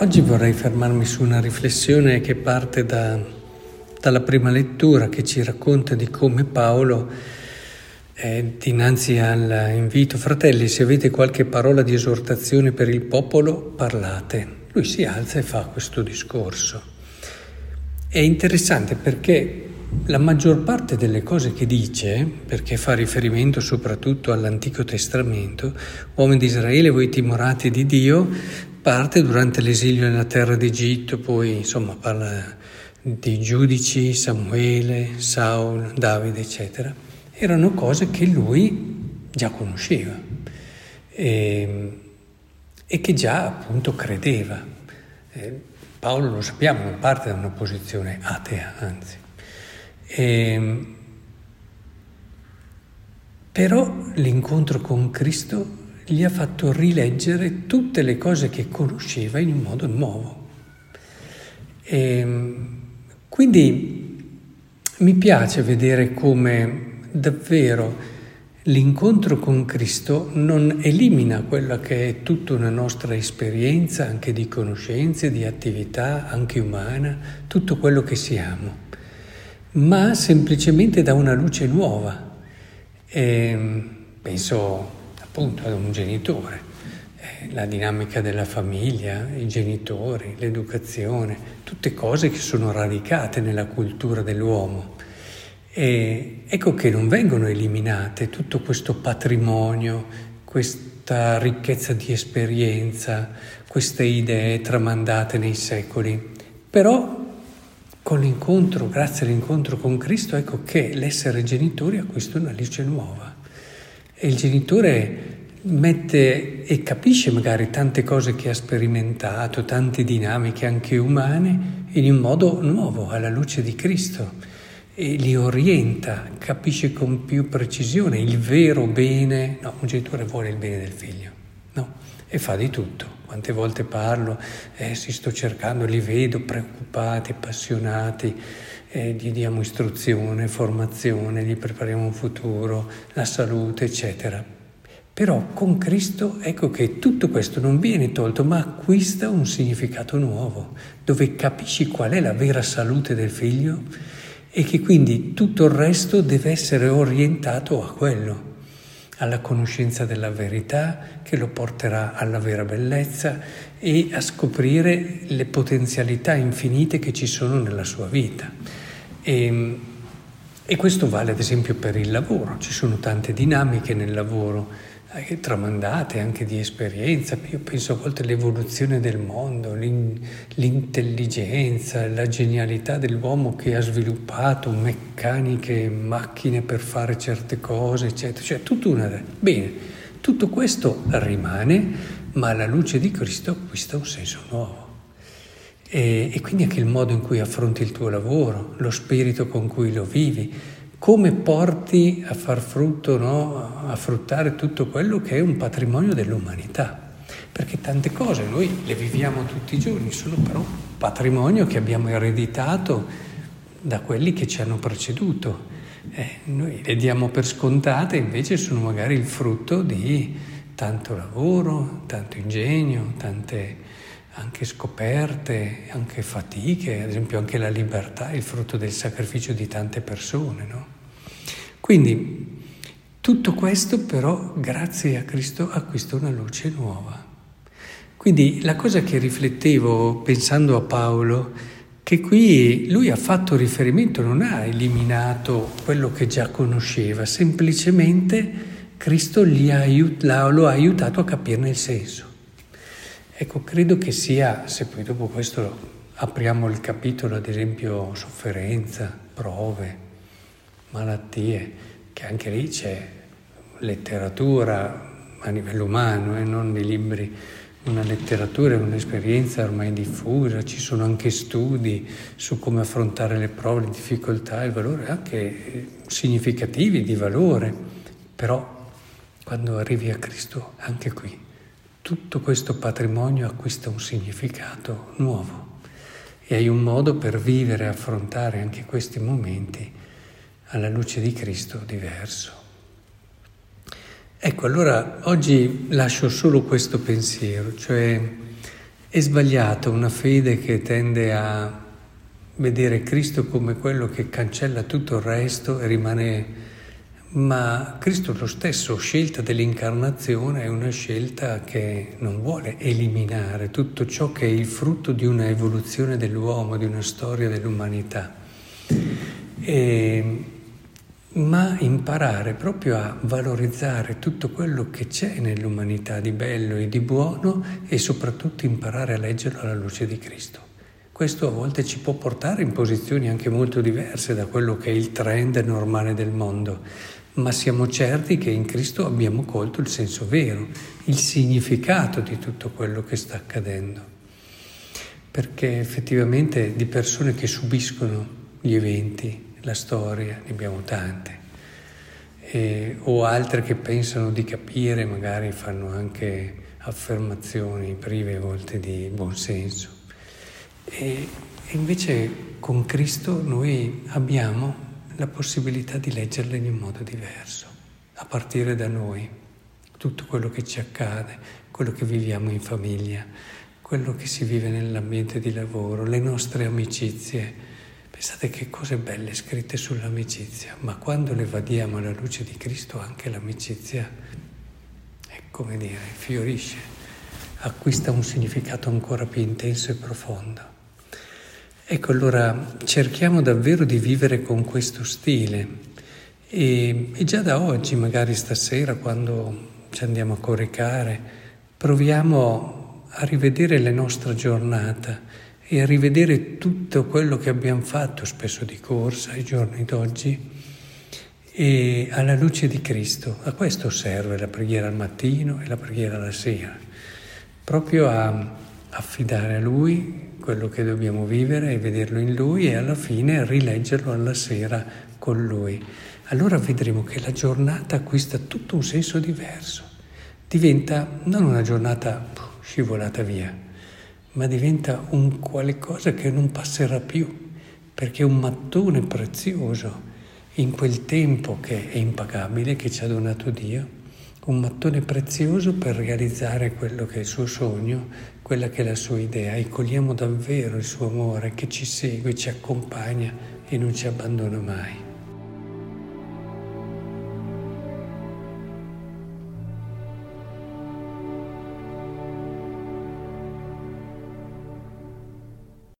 Oggi vorrei fermarmi su una riflessione che parte dalla prima lettura, che ci racconta di come Paolo dinanzi all'invito: fratelli, se avete qualche parola di esortazione per il popolo, parlate. Lui si alza e fa questo discorso. È interessante perché la maggior parte delle cose che dice, perché fa riferimento soprattutto all'Antico Testamento, uomini di Israele, voi timorati di Dio, parte durante l'esilio nella terra d'Egitto, poi insomma parla di giudici, Samuele, Saul, Davide, eccetera. Erano cose che lui già conosceva e che già appunto credeva. Paolo, lo sappiamo, non parte da una posizione atea, anzi. Però l'incontro con Cristo gli ha fatto rileggere tutte le cose che conosceva in un modo nuovo. E quindi mi piace vedere come davvero l'incontro con Cristo non elimina quella che è tutta una nostra esperienza, anche di conoscenze, di attività, anche umana, tutto quello che siamo, ma semplicemente dà una luce nuova. E penso ad un genitore, la dinamica della famiglia, i genitori, l'educazione, tutte cose che sono radicate nella cultura dell'uomo. E ecco che non vengono eliminate tutto questo patrimonio, questa ricchezza di esperienza, queste idee tramandate nei secoli. Però con l'incontro, grazie all'incontro con Cristo, ecco che l'essere genitori acquista una luce nuova. E il genitore mette e capisce magari tante cose che ha sperimentato, tante dinamiche anche umane, in un modo nuovo, alla luce di Cristo, e li orienta, capisce con più precisione il vero bene. No, un genitore vuole il bene del figlio, no? E fa di tutto. Quante volte parlo, sto cercando, li vedo preoccupati, appassionati, gli diamo istruzione, formazione, gli prepariamo un futuro, la salute, eccetera. Però con Cristo ecco che tutto questo non viene tolto, ma acquista un significato nuovo, dove capisci qual è la vera salute del figlio e che quindi tutto il resto deve essere orientato a quello, alla conoscenza della verità che lo porterà alla vera bellezza e a scoprire le potenzialità infinite che ci sono nella sua vita. E questo vale ad esempio per il lavoro. Ci sono tante dinamiche nel lavoro, tramandate anche di esperienza. Io penso a volte all'evoluzione del mondo, l'intelligenza, la genialità dell'uomo che ha sviluppato meccaniche, macchine per fare certe cose, eccetera. Cioè tutta una... Bene, tutto questo rimane, ma alla luce di Cristo acquista un senso nuovo. E quindi anche il modo in cui affronti il tuo lavoro, lo spirito con cui lo vivi, come porti a far frutto, no? A fruttare tutto quello che è un patrimonio dell'umanità. Perché tante cose noi le viviamo tutti i giorni, sono però un patrimonio che abbiamo ereditato da quelli che ci hanno preceduto. Noi le diamo per scontate, invece sono magari il frutto di tanto lavoro, tanto ingegno, tante anche scoperte, anche fatiche, ad esempio anche la libertà è il frutto del sacrificio di tante persone, no? Quindi tutto questo però, grazie a Cristo, acquista una luce nuova. Quindi la cosa che riflettevo pensando a Paolo, che qui lui ha fatto riferimento, non ha eliminato quello che già conosceva, semplicemente Cristo lo ha aiutato a capirne il senso. Ecco, credo che sia, se poi dopo questo apriamo il capitolo, ad esempio sofferenza, prove, malattie, che anche lì c'è letteratura a livello umano, non dei libri, una letteratura è un'esperienza ormai diffusa, ci sono anche studi su come affrontare le prove, le difficoltà, il valore, anche significativi di valore, però quando arrivi a Cristo anche qui tutto questo patrimonio acquista un significato nuovo e hai un modo per vivere e affrontare anche questi momenti alla luce di Cristo diverso. Ecco, allora oggi lascio solo questo pensiero, cioè È sbagliato una fede che tende a vedere Cristo come quello che cancella tutto il resto e rimane, ma Cristo lo stesso, scelta dell'incarnazione, è una scelta che non vuole eliminare tutto ciò che è il frutto di una evoluzione dell'uomo, di una storia dell'umanità, ma imparare proprio a valorizzare tutto quello che c'è nell'umanità di bello e di buono, e soprattutto imparare a leggerlo alla luce di Cristo. Questo a volte ci può portare in posizioni anche molto diverse da quello che è il trend normale del mondo, ma siamo certi che in Cristo abbiamo colto il senso vero, il significato di tutto quello che sta accadendo. Perché effettivamente di persone che subiscono gli eventi, la storia, ne abbiamo tante, o altre che pensano di capire, magari fanno anche affermazioni prive a volte di buon senso. E invece con Cristo noi abbiamo la possibilità di leggerle in un modo diverso, a partire da noi, tutto quello che ci accade, quello che viviamo in famiglia, quello che si vive nell'ambiente di lavoro, le nostre amicizie. Pensate che cose belle scritte sull'amicizia, ma quando le vadiamo alla luce di Cristo anche l'amicizia, fiorisce, acquista un significato ancora più intenso e profondo. Allora cerchiamo davvero di vivere con questo stile e già da oggi, magari stasera quando ci andiamo a coricare, proviamo a rivedere la nostra giornata e a rivedere tutto quello che abbiamo fatto, spesso di corsa, ai giorni d'oggi, e alla luce di Cristo. A questo serve la preghiera al mattino e la preghiera alla sera, proprio a affidare a Lui quello che dobbiamo vivere e vederlo in Lui, e alla fine rileggerlo alla sera con Lui. Allora vedremo che la giornata acquista tutto un senso diverso, diventa non una giornata scivolata via, ma diventa un qualche cosa che non passerà più, perché è un mattone prezioso in quel tempo che è impagabile, che ci ha donato Dio, un mattone prezioso per realizzare quello che è il suo sogno, quella che è la sua idea, e cogliamo davvero il suo amore che ci segue, ci accompagna e non ci abbandona mai.